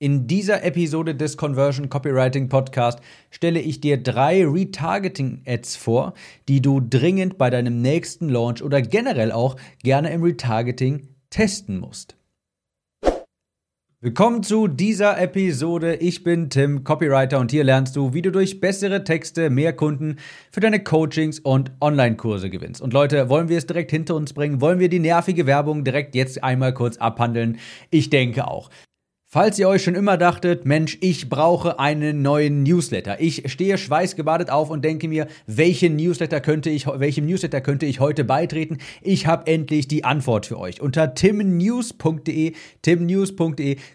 In dieser Episode des Conversion Copywriting Podcast stelle ich dir 3 Retargeting-Ads vor, die du dringend bei deinem nächsten Launch oder generell auch gerne im Retargeting testen musst. Willkommen zu dieser Episode. Ich bin Tim, Copywriter, und hier lernst du, wie du durch bessere Texte mehr Kunden für deine Coachings und Online-Kurse gewinnst. Und Leute, wollen wir es direkt hinter uns bringen? Wollen wir die nervige Werbung direkt jetzt einmal kurz abhandeln? Ich denke auch. Falls ihr euch schon immer dachtet, Mensch, ich brauche einen neuen Newsletter. Ich stehe schweißgebadet auf und denke mir, welchem Newsletter könnte ich heute beitreten? Ich habe endlich die Antwort für euch. Unter timnews.de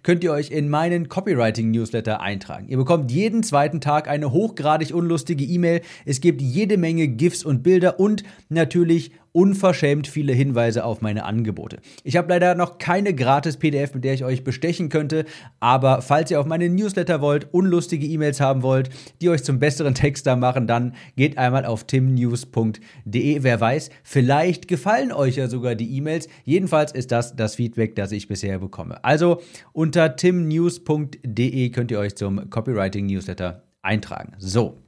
könnt ihr euch in meinen Copywriting-Newsletter eintragen. Ihr bekommt jeden zweiten Tag eine hochgradig unlustige E-Mail. Es gibt jede Menge GIFs und Bilder und natürlich unverschämt viele Hinweise auf meine Angebote. Ich habe leider noch keine gratis PDF, mit der ich euch bestechen könnte, aber falls ihr auf meine Newsletter wollt, unlustige E-Mails haben wollt, die euch zum besseren Texter machen, dann geht einmal auf timnews.de. Wer weiß, vielleicht gefallen euch ja sogar die E-Mails. Jedenfalls ist das Feedback, das ich bisher bekomme. Also unter timnews.de könnt ihr euch zum Copywriting-Newsletter eintragen. So.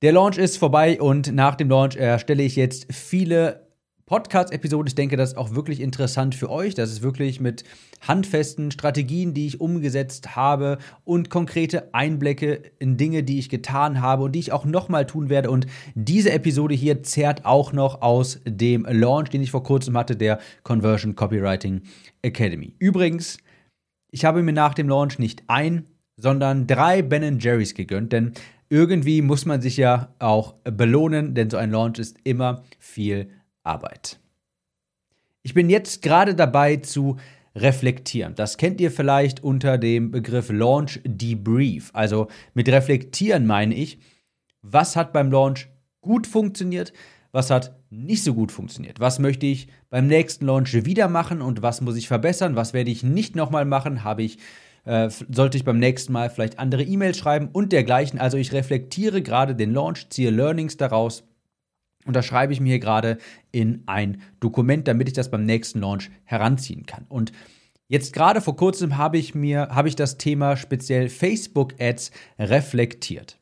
Der Launch ist vorbei und nach dem Launch erstelle ich jetzt viele Podcast-Episoden. Ich denke, das ist auch wirklich interessant für euch. Das ist wirklich mit handfesten Strategien, die ich umgesetzt habe, und konkrete Einblicke in Dinge, die ich getan habe und die ich auch nochmal tun werde. Und diese Episode hier zehrt auch noch aus dem Launch, den ich vor kurzem hatte, der Conversion Copywriting Academy. Übrigens, ich habe mir nach dem Launch nicht ein, sondern 3 Ben and Jerry's gegönnt, denn irgendwie muss man sich ja auch belohnen, denn so ein Launch ist immer viel Arbeit. Ich bin jetzt gerade dabei zu reflektieren. Das kennt ihr vielleicht unter dem Begriff Launch Debrief. Also mit reflektieren meine ich, was hat beim Launch gut funktioniert, was hat nicht so gut funktioniert, was möchte ich beim nächsten Launch wieder machen und was muss ich verbessern, was werde ich nicht nochmal machen, sollte ich beim nächsten Mal vielleicht andere E-Mails schreiben und dergleichen. Also ich reflektiere gerade den Launch, ziehe Learnings daraus und das schreibe ich mir hier gerade in ein Dokument, damit ich das beim nächsten Launch heranziehen kann. Und jetzt gerade vor kurzem habe ich das Thema speziell Facebook-Ads reflektiert.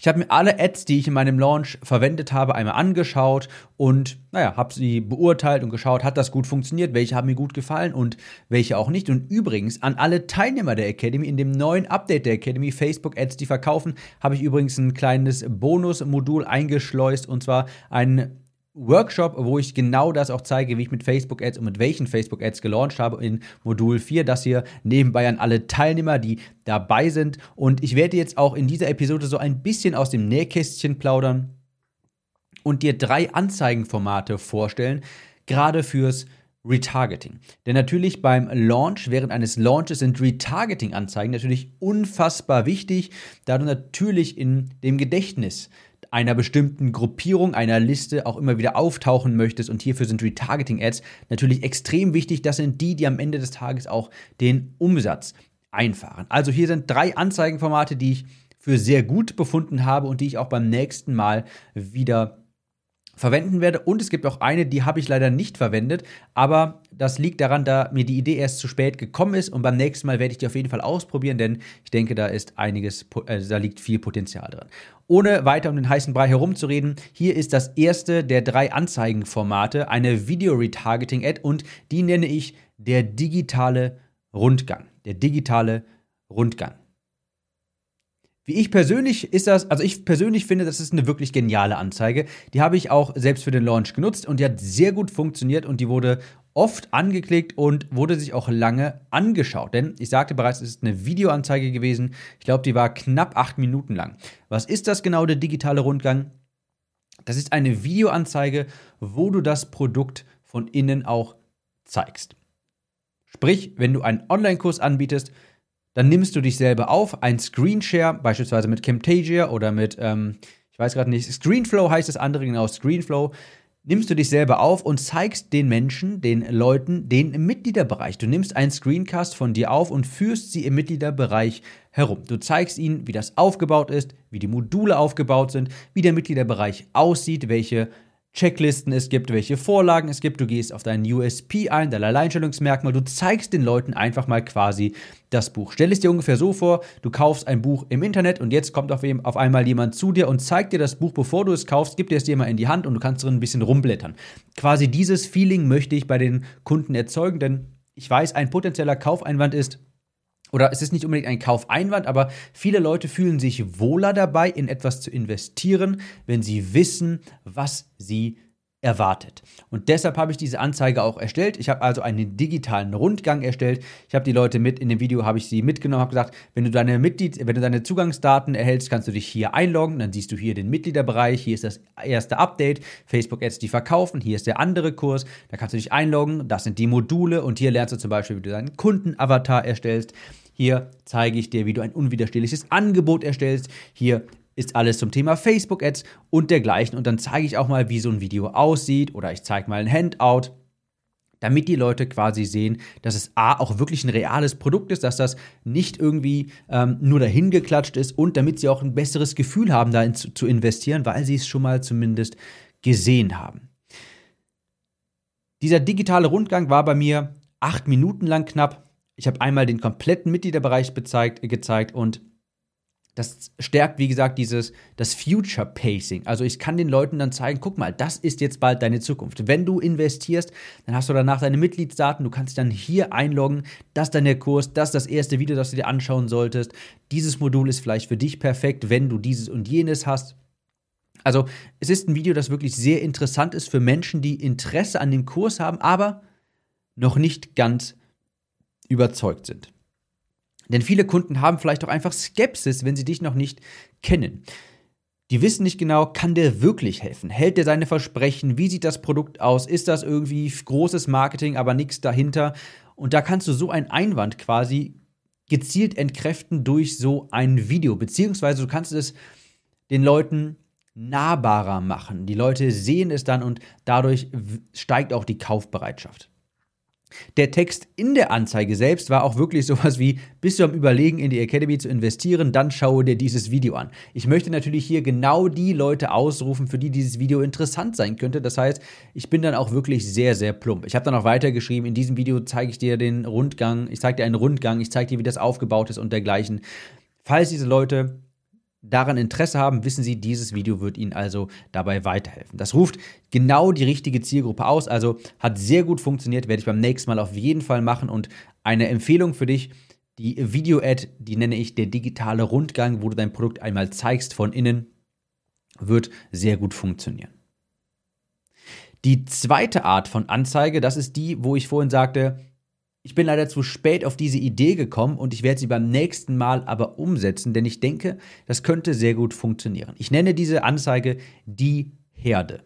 Ich habe mir alle Ads, die ich in meinem Launch verwendet habe, einmal angeschaut und habe sie beurteilt und geschaut, hat das gut funktioniert, welche haben mir gut gefallen und welche auch nicht. Und übrigens an alle Teilnehmer der Academy, in dem neuen Update der Academy, Facebook-Ads, die verkaufen, habe ich übrigens ein kleines Bonusmodul eingeschleust, und zwar einen Workshop, wo ich genau das auch zeige, wie ich mit Facebook-Ads und mit welchen Facebook-Ads gelauncht habe in Modul 4. Das hier nebenbei an alle Teilnehmer, die dabei sind. Und ich werde jetzt auch in dieser Episode so ein bisschen aus dem Nähkästchen plaudern und dir 3 Anzeigenformate vorstellen, gerade fürs Retargeting. Denn natürlich beim Launch, während eines Launches, sind Retargeting-Anzeigen natürlich unfassbar wichtig, da du natürlich in dem Gedächtnis einer bestimmten Gruppierung, einer Liste auch immer wieder auftauchen möchtest. Und hierfür sind Retargeting-Ads natürlich extrem wichtig. Das sind die am Ende des Tages auch den Umsatz einfahren. Also hier sind 3 Anzeigenformate, die ich für sehr gut befunden habe und die ich auch beim nächsten Mal wieder verwenden werde. Und es gibt auch eine, die habe ich leider nicht verwendet, aber das liegt daran, da mir die Idee erst zu spät gekommen ist, und beim nächsten Mal werde ich die auf jeden Fall ausprobieren, denn ich denke, da liegt viel Potenzial drin. Ohne weiter um den heißen Brei herumzureden, hier ist das erste der 3 Anzeigenformate, eine Video-Retargeting-Ad, und die nenne ich der digitale Rundgang. Der digitale Rundgang. Ich persönlich finde, das ist eine wirklich geniale Anzeige. Die habe ich auch selbst für den Launch genutzt und die hat sehr gut funktioniert und die wurde oft angeklickt und wurde sich auch lange angeschaut. Denn ich sagte bereits, es ist eine Videoanzeige gewesen. Ich glaube, die war knapp 8 Minuten lang. Was ist das genau, der digitale Rundgang? Das ist eine Videoanzeige, wo du das Produkt von innen auch zeigst. Sprich, wenn du einen Online-Kurs anbietest, dann nimmst du dich selber auf, ein Screenshare, beispielsweise mit Camtasia oder mit, Screenflow heißt das andere, genau, Screenflow, nimmst du dich selber auf und zeigst den Menschen, den Leuten, den Mitgliederbereich. Du nimmst einen Screencast von dir auf und führst sie im Mitgliederbereich herum. Du zeigst ihnen, wie das aufgebaut ist, wie die Module aufgebaut sind, wie der Mitgliederbereich aussieht, welche Checklisten es gibt, welche Vorlagen es gibt. Du gehst auf deinen USP ein, dein Alleinstellungsmerkmal. Du zeigst den Leuten einfach mal quasi das Buch. Stell es dir ungefähr so vor, du kaufst ein Buch im Internet und jetzt kommt auf einmal jemand zu dir und zeigt dir das Buch, bevor du es kaufst, gibt dir es dir mal in die Hand und du kannst drin ein bisschen rumblättern. Quasi dieses Feeling möchte ich bei den Kunden erzeugen, denn ich weiß, ein potenzieller Kaufeinwand ist, oder es ist nicht unbedingt ein Kaufeinwand, aber viele Leute fühlen sich wohler dabei, in etwas zu investieren, wenn sie wissen, was sie erwartet. Und deshalb habe ich diese Anzeige auch erstellt. Ich habe also einen digitalen Rundgang erstellt. Ich habe die Leute in dem Video habe ich sie mitgenommen, habe gesagt, wenn du deine Zugangsdaten erhältst, kannst du dich hier einloggen, dann siehst du hier den Mitgliederbereich, hier ist das erste Update, Facebook-Ads, die verkaufen, hier ist der andere Kurs, da kannst du dich einloggen, das sind die Module und hier lernst du zum Beispiel, wie du deinen Kundenavatar erstellst. Hier zeige ich dir, wie du ein unwiderstehliches Angebot erstellst. Hier ist alles zum Thema Facebook-Ads und dergleichen. Und dann zeige ich auch mal, wie so ein Video aussieht oder ich zeige mal ein Handout, damit die Leute quasi sehen, dass es A, auch wirklich ein reales Produkt ist, dass das nicht irgendwie nur dahin geklatscht ist und damit sie auch ein besseres Gefühl haben, da zu investieren, weil sie es schon mal zumindest gesehen haben. Dieser digitale Rundgang war bei mir 8 Minuten lang knapp. Ich habe einmal den kompletten Mitgliederbereich gezeigt und das stärkt, wie gesagt, das Future-Pacing. Also ich kann den Leuten dann zeigen, guck mal, das ist jetzt bald deine Zukunft. Wenn du investierst, dann hast du danach deine Mitgliedsdaten, du kannst dich dann hier einloggen, das ist dann der Kurs, das ist das erste Video, das du dir anschauen solltest. Dieses Modul ist vielleicht für dich perfekt, wenn du dieses und jenes hast. Also es ist ein Video, das wirklich sehr interessant ist für Menschen, die Interesse an dem Kurs haben, aber noch nicht ganz überzeugt sind. Denn viele Kunden haben vielleicht auch einfach Skepsis, wenn sie dich noch nicht kennen. Die wissen nicht genau, kann der wirklich helfen? Hält der seine Versprechen? Wie sieht das Produkt aus? Ist das irgendwie großes Marketing, aber nichts dahinter? Und da kannst du so einen Einwand quasi gezielt entkräften durch so ein Video. Beziehungsweise du kannst es den Leuten nahbarer machen. Die Leute sehen es dann und dadurch steigt auch die Kaufbereitschaft. Der Text in der Anzeige selbst war auch wirklich sowas wie, bist du am Überlegen, in die Academy zu investieren, dann schaue dir dieses Video an. Ich möchte natürlich hier genau die Leute ausrufen, für die dieses Video interessant sein könnte. Das heißt, ich bin dann auch wirklich sehr, sehr plump. Ich habe dann auch weitergeschrieben, in diesem Video zeige ich dir den Rundgang, ich zeige dir einen Rundgang, ich zeige dir, wie das aufgebaut ist und dergleichen. Falls diese Leute daran Interesse haben, wissen Sie, dieses Video wird Ihnen also dabei weiterhelfen. Das ruft genau die richtige Zielgruppe aus, also hat sehr gut funktioniert, werde ich beim nächsten Mal auf jeden Fall machen und eine Empfehlung für dich, die Video-Ad, die nenne ich der digitale Rundgang, wo du dein Produkt einmal zeigst von innen, wird sehr gut funktionieren. Die zweite Art von Anzeige, das ist die, wo ich vorhin sagte, ich bin leider zu spät auf diese Idee gekommen und ich werde sie beim nächsten Mal aber umsetzen, denn ich denke, das könnte sehr gut funktionieren. Ich nenne diese Anzeige die Herde.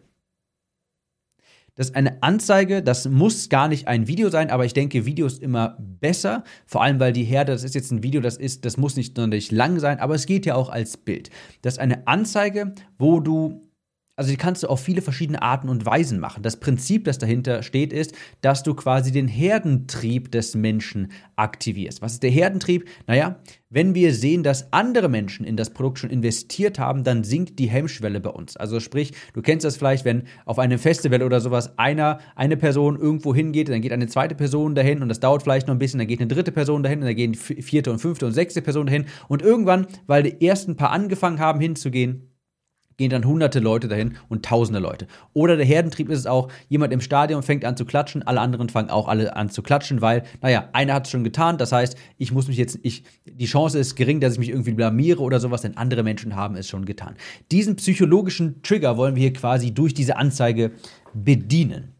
Das ist eine Anzeige, das muss gar nicht ein Video sein, aber ich denke, Video ist immer besser, vor allem weil die Herde, das ist jetzt ein Video, das muss nicht sonderlich lang sein, aber es geht ja auch als Bild. Das ist eine Anzeige, also die kannst du auf viele verschiedene Arten und Weisen machen. Das Prinzip, das dahinter steht, ist, dass du quasi den Herdentrieb des Menschen aktivierst. Was ist der Herdentrieb? Naja, wenn wir sehen, dass andere Menschen in das Produkt schon investiert haben, dann sinkt die Hemmschwelle bei uns. Also sprich, du kennst das vielleicht, wenn auf einem Festival oder sowas eine Person irgendwo hingeht, dann geht eine zweite Person dahin und das dauert vielleicht noch ein bisschen, dann geht eine dritte Person dahin und dann gehen die vierte und fünfte und sechste Person dahin und irgendwann, weil die ersten paar angefangen haben hinzugehen, gehen dann hunderte Leute dahin und tausende Leute. Oder der Herdentrieb ist es auch, jemand im Stadion fängt an zu klatschen, alle anderen fangen auch alle an zu klatschen, weil, naja, einer hat es schon getan, das heißt, die Chance ist gering, dass ich mich irgendwie blamiere oder sowas, denn andere Menschen haben es schon getan. Diesen psychologischen Trigger wollen wir hier quasi durch diese Anzeige bedienen.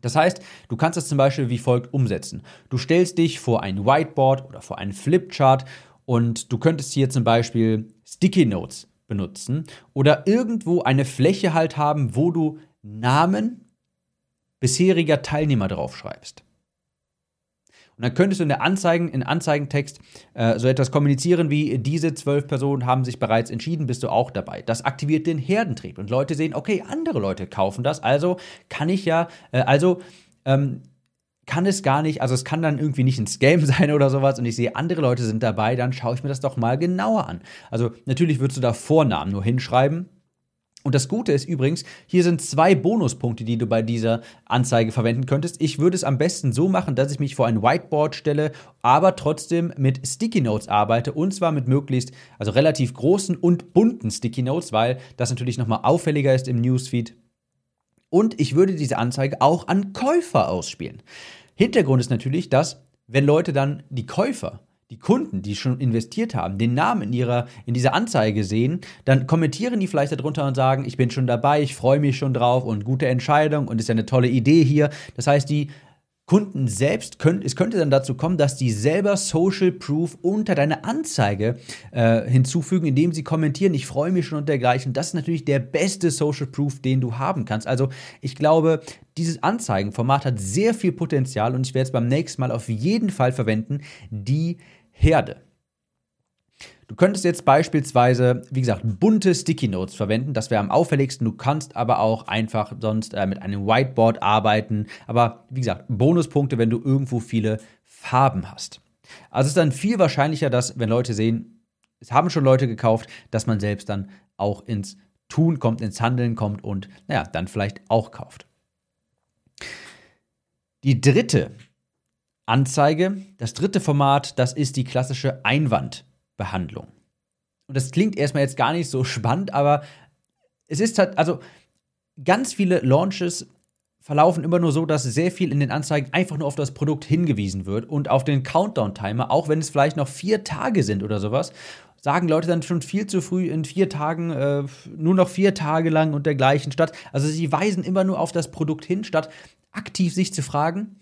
Das heißt, du kannst das zum Beispiel wie folgt umsetzen. Du stellst dich vor ein Whiteboard oder vor einen Flipchart und du könntest hier zum Beispiel Sticky Notes benutzen oder irgendwo eine Fläche halt haben, wo du Namen bisheriger Teilnehmer draufschreibst. Und dann könntest du in Anzeigentext so etwas kommunizieren wie, diese 12 Personen haben sich bereits entschieden, bist du auch dabei. Das aktiviert den Herdentrieb und Leute sehen, okay, andere Leute kaufen das, also kann ich ja, kann es gar nicht, also es kann dann irgendwie nicht ein Scam sein oder sowas und ich sehe, andere Leute sind dabei, dann schaue ich mir das doch mal genauer an. Also natürlich würdest du da Vornamen nur hinschreiben, Und das Gute ist übrigens, hier sind 2 Bonuspunkte, die du bei dieser Anzeige verwenden könntest. Ich würde es am besten so machen, dass ich mich vor ein Whiteboard stelle, aber trotzdem mit Sticky Notes arbeite und zwar mit möglichst, also relativ großen und bunten Sticky Notes, weil das natürlich nochmal auffälliger ist im Newsfeed. Und ich würde diese Anzeige auch an Käufer ausspielen. Hintergrund ist natürlich, dass, wenn Leute dann die Käufer, die Kunden, die schon investiert haben, den Namen in dieser Anzeige sehen, dann kommentieren die vielleicht darunter und sagen, ich bin schon dabei, ich freue mich schon drauf und gute Entscheidung und ist ja eine tolle Idee hier. Das heißt, die Kunden selbst, es könnte dann dazu kommen, dass die selber Social Proof unter deine Anzeige hinzufügen, indem sie kommentieren, ich freue mich schon und dergleichen. Das ist natürlich der beste Social Proof, den du haben kannst. Also ich glaube, dieses Anzeigenformat hat sehr viel Potenzial und ich werde es beim nächsten Mal auf jeden Fall verwenden, die Herde. Du könntest jetzt beispielsweise, wie gesagt, bunte Sticky Notes verwenden, das wäre am auffälligsten. Du kannst aber auch einfach sonst mit einem Whiteboard arbeiten. Aber wie gesagt, Bonuspunkte, wenn du irgendwo viele Farben hast. Also es ist dann viel wahrscheinlicher, dass, wenn Leute sehen, es haben schon Leute gekauft, dass man selbst dann auch ins Tun kommt, ins Handeln kommt und naja, dann vielleicht auch kauft. Die dritte Anzeige, das dritte Format, das ist die klassische Einwandbehandlung. Und das klingt erstmal jetzt gar nicht so spannend, aber es ist halt, also ganz viele Launches verlaufen immer nur so, dass sehr viel in den Anzeigen einfach nur auf das Produkt hingewiesen wird und auf den Countdown-Timer, auch wenn es vielleicht noch 4 Tage sind oder sowas, sagen Leute dann schon viel zu früh in 4 Tagen, nur noch 4 Tage lang und dergleichen statt. Also sie weisen immer nur auf das Produkt hin, statt aktiv sich zu fragen,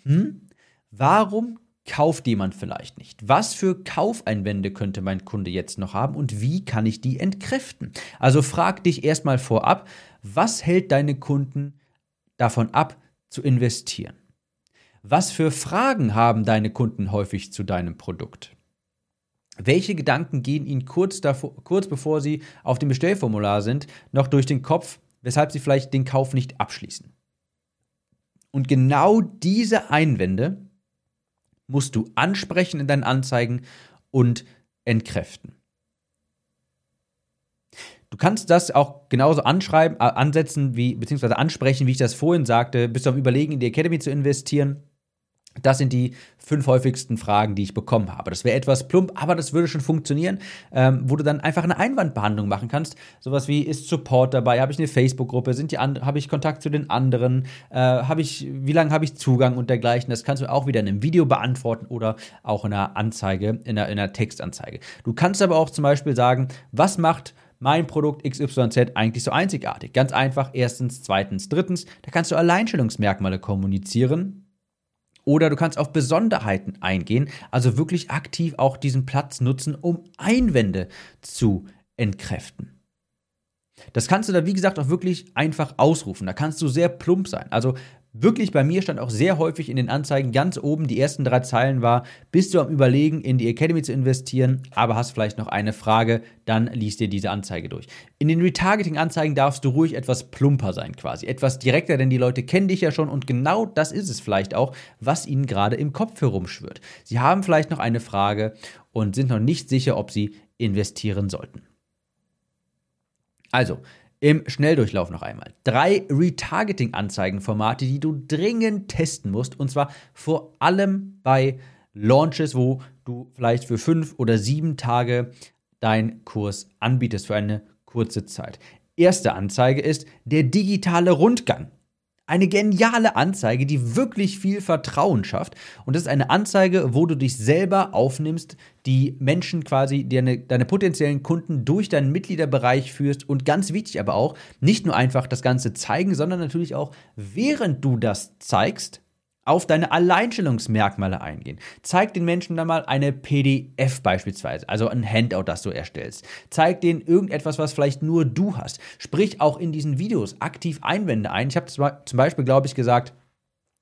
warum kauft jemand vielleicht nicht? Was für Kaufeinwände könnte mein Kunde jetzt noch haben und wie kann ich die entkräften? Also frag dich erstmal vorab, was hält deine Kunden davon ab, zu investieren? Was für Fragen haben deine Kunden häufig zu deinem Produkt? Welche Gedanken gehen ihnen kurz bevor sie auf dem Bestellformular sind, noch durch den Kopf, weshalb sie vielleicht den Kauf nicht abschließen? Und genau diese Einwände musst du ansprechen in deinen Anzeigen und entkräften. Du kannst das auch genauso ansetzen, beziehungsweise ansprechen, wie ich das vorhin sagte, bist du am Überlegen, in die Academy zu investieren. Das sind die 5 häufigsten Fragen, die ich bekommen habe. Das wäre etwas plump, aber das würde schon funktionieren, wo du dann einfach eine Einwandbehandlung machen kannst. Sowas wie, ist Support dabei? Habe ich eine Facebook-Gruppe? Habe ich Kontakt zu den anderen? Wie lange habe ich Zugang und dergleichen? Das kannst du auch wieder in einem Video beantworten oder auch in einer Anzeige, in einer Textanzeige. Du kannst aber auch zum Beispiel sagen, was macht mein Produkt XYZ eigentlich so einzigartig? Ganz einfach, 1., 2., 3. Da kannst du Alleinstellungsmerkmale kommunizieren. Oder du kannst auf Besonderheiten eingehen, also wirklich aktiv auch diesen Platz nutzen, um Einwände zu entkräften. Das kannst du da, wie gesagt, auch wirklich einfach ausrufen. Da kannst du sehr plump sein. Also wirklich bei mir stand auch sehr häufig in den Anzeigen ganz oben, die ersten 3 Zeilen war, bist du am Überlegen, in die Academy zu investieren, aber hast vielleicht noch eine Frage, dann liest dir diese Anzeige durch. In den Retargeting-Anzeigen darfst du ruhig etwas plumper sein quasi, etwas direkter, denn die Leute kennen dich ja schon und genau das ist es vielleicht auch, was ihnen gerade im Kopf herumschwirrt. Sie haben vielleicht noch eine Frage und sind noch nicht sicher, ob sie investieren sollten. Also, im Schnelldurchlauf noch einmal. 3 Retargeting-Anzeigenformate, die du dringend testen musst. Und zwar vor allem bei Launches, wo du vielleicht für 5 oder 7 Tage deinen Kurs anbietest für eine kurze Zeit. Erste Anzeige ist der digitale Rundgang. Eine geniale Anzeige, die wirklich viel Vertrauen schafft. Und das ist eine Anzeige, wo du dich selber aufnimmst, die Menschen quasi, deine potenziellen Kunden durch deinen Mitgliederbereich führst und ganz wichtig aber auch, nicht nur einfach das Ganze zeigen, sondern natürlich auch, während du das zeigst, auf deine Alleinstellungsmerkmale eingehen. Zeig den Menschen dann mal eine PDF beispielsweise, also ein Handout, das du erstellst. Zeig denen irgendetwas, was vielleicht nur du hast. Sprich auch in diesen Videos aktiv Einwände ein. Ich habe zum Beispiel, glaube ich, gesagt,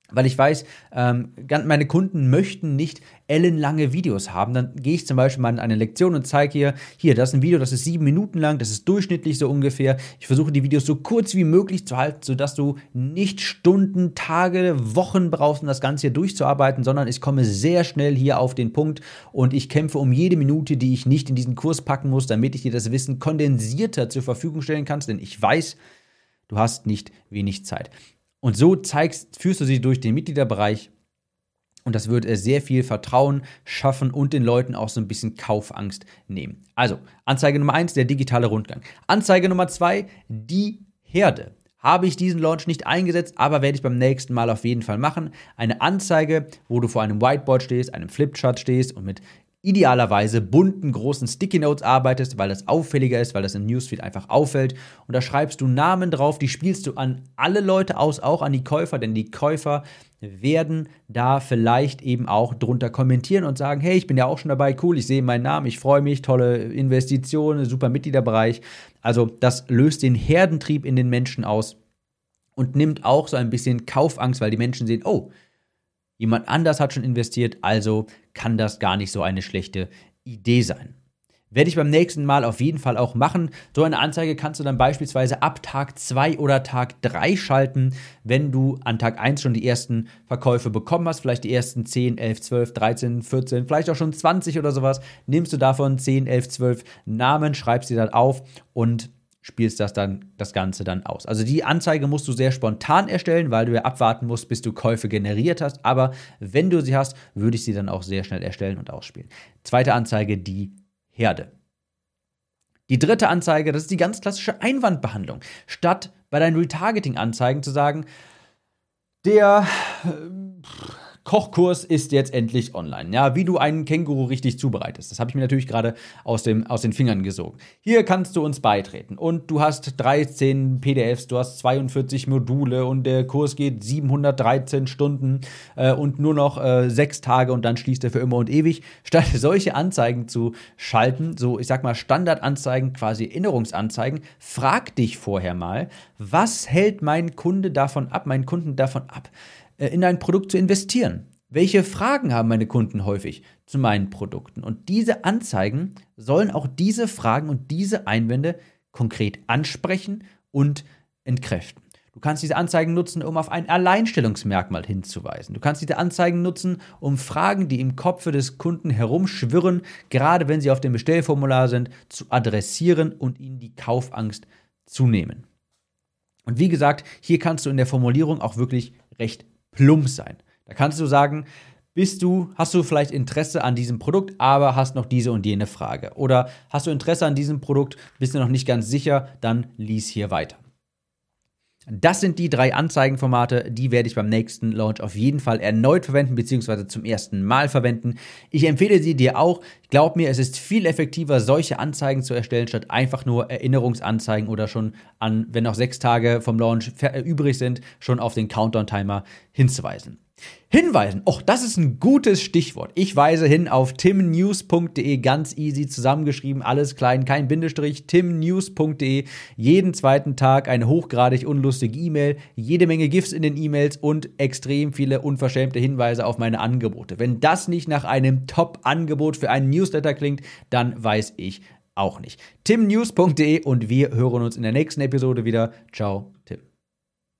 Weil ich weiß, meine Kunden möchten nicht ellenlange Videos haben. Dann gehe ich zum Beispiel mal in eine Lektion und zeige hier, das ist ein Video, das ist 7 Minuten lang, das ist durchschnittlich so ungefähr. Ich versuche die Videos so kurz wie möglich zu halten, sodass du nicht Stunden, Tage, Wochen brauchst, um das Ganze hier durchzuarbeiten, sondern ich komme sehr schnell hier auf den Punkt und ich kämpfe um jede Minute, die ich nicht in diesen Kurs packen muss, damit ich dir das Wissen kondensierter zur Verfügung stellen kannst, denn ich weiß, du hast nicht wenig Zeit. Und so führst du sie durch den Mitgliederbereich und das wird sehr viel Vertrauen schaffen und den Leuten auch so ein bisschen Kaufangst nehmen. Also, Anzeige Nummer 1, der digitale Rundgang. Anzeige Nummer 2, die Herde. Habe ich diesen Launch nicht eingesetzt, aber werde ich beim nächsten Mal auf jeden Fall machen. Eine Anzeige, wo du vor einem Whiteboard stehst, einem Flipchart stehst und mit idealerweise bunten, großen Sticky Notes arbeitest, weil das auffälliger ist, weil das im Newsfeed einfach auffällt. Und da schreibst du Namen drauf, die spielst du an alle Leute aus, auch an die Käufer, denn die Käufer werden da vielleicht eben auch drunter kommentieren und sagen, hey, ich bin ja auch schon dabei, cool, ich sehe meinen Namen, ich freue mich, tolle Investitionen, super Mitgliederbereich. Also das löst den Herdentrieb in den Menschen aus und nimmt auch so ein bisschen Kaufangst, weil die Menschen sehen, oh, jemand anders hat schon investiert, also kann das gar nicht so eine schlechte Idee sein. Werde ich beim nächsten Mal auf jeden Fall auch machen. So eine Anzeige kannst du dann beispielsweise ab Tag 2 oder Tag 3 schalten, wenn du an Tag 1 schon die ersten Verkäufe bekommen hast, vielleicht die ersten 10, 11, 12, 13, 14, vielleicht auch schon 20 oder sowas, nimmst du davon 10, 11, 12 Namen, schreibst sie dann auf und spielst das Ganze dann aus. Also die Anzeige musst du sehr spontan erstellen, weil du ja abwarten musst, bis du Käufe generiert hast. Aber wenn du sie hast, würde ich sie dann auch sehr schnell erstellen und ausspielen. Zweite Anzeige, die Herde. Die dritte Anzeige, das ist die ganz klassische Einwandbehandlung. Statt bei deinen Retargeting-Anzeigen zu sagen, der Kochkurs ist jetzt endlich online. Ja, wie du einen Känguru richtig zubereitest. Das habe ich mir natürlich gerade aus den Fingern gesogen. Hier kannst du uns beitreten. Und du hast 13 PDFs, du hast 42 Module und der Kurs geht 713 Stunden und nur noch 6 Tage und dann schließt er für immer und ewig. Statt solche Anzeigen zu schalten, so ich sag mal Standardanzeigen, quasi Erinnerungsanzeigen, frag dich vorher mal, was hält meinen Kunden davon ab, in ein Produkt zu investieren. Welche Fragen haben meine Kunden häufig zu meinen Produkten? Und diese Anzeigen sollen auch diese Fragen und diese Einwände konkret ansprechen und entkräften. Du kannst diese Anzeigen nutzen, um auf ein Alleinstellungsmerkmal hinzuweisen. Du kannst diese Anzeigen nutzen, um Fragen, die im Kopfe des Kunden herumschwirren, gerade wenn sie auf dem Bestellformular sind, zu adressieren und ihnen die Kaufangst zu nehmen. Und wie gesagt, hier kannst du in der Formulierung auch wirklich recht plump sein. Da kannst du sagen, hast du vielleicht Interesse an diesem Produkt, aber hast noch diese und jene Frage. Oder hast du Interesse an diesem Produkt, bist du noch nicht ganz sicher, dann lies hier weiter. Das sind die 3 Anzeigenformate, die werde ich beim nächsten Launch auf jeden Fall erneut verwenden, beziehungsweise zum ersten Mal verwenden. Ich empfehle sie dir auch. Glaub mir, es ist viel effektiver, solche Anzeigen zu erstellen, statt einfach nur Erinnerungsanzeigen oder schon an, wenn noch 6 Tage vom Launch übrig sind, schon auf den Countdown-Timer hinzuweisen. Hinweisen, oh, das ist ein gutes Stichwort. Ich weise hin auf timnews.de, ganz easy zusammengeschrieben, alles klein, kein Bindestrich, timnews.de. Jeden zweiten Tag eine hochgradig unlustige E-Mail, jede Menge GIFs in den E-Mails und extrem viele unverschämte Hinweise auf meine Angebote. Wenn das nicht nach einem Top-Angebot für einen Newsletter klingt, dann weiß ich auch nicht. timnews.de und wir hören uns in der nächsten Episode wieder. Ciao, Tim.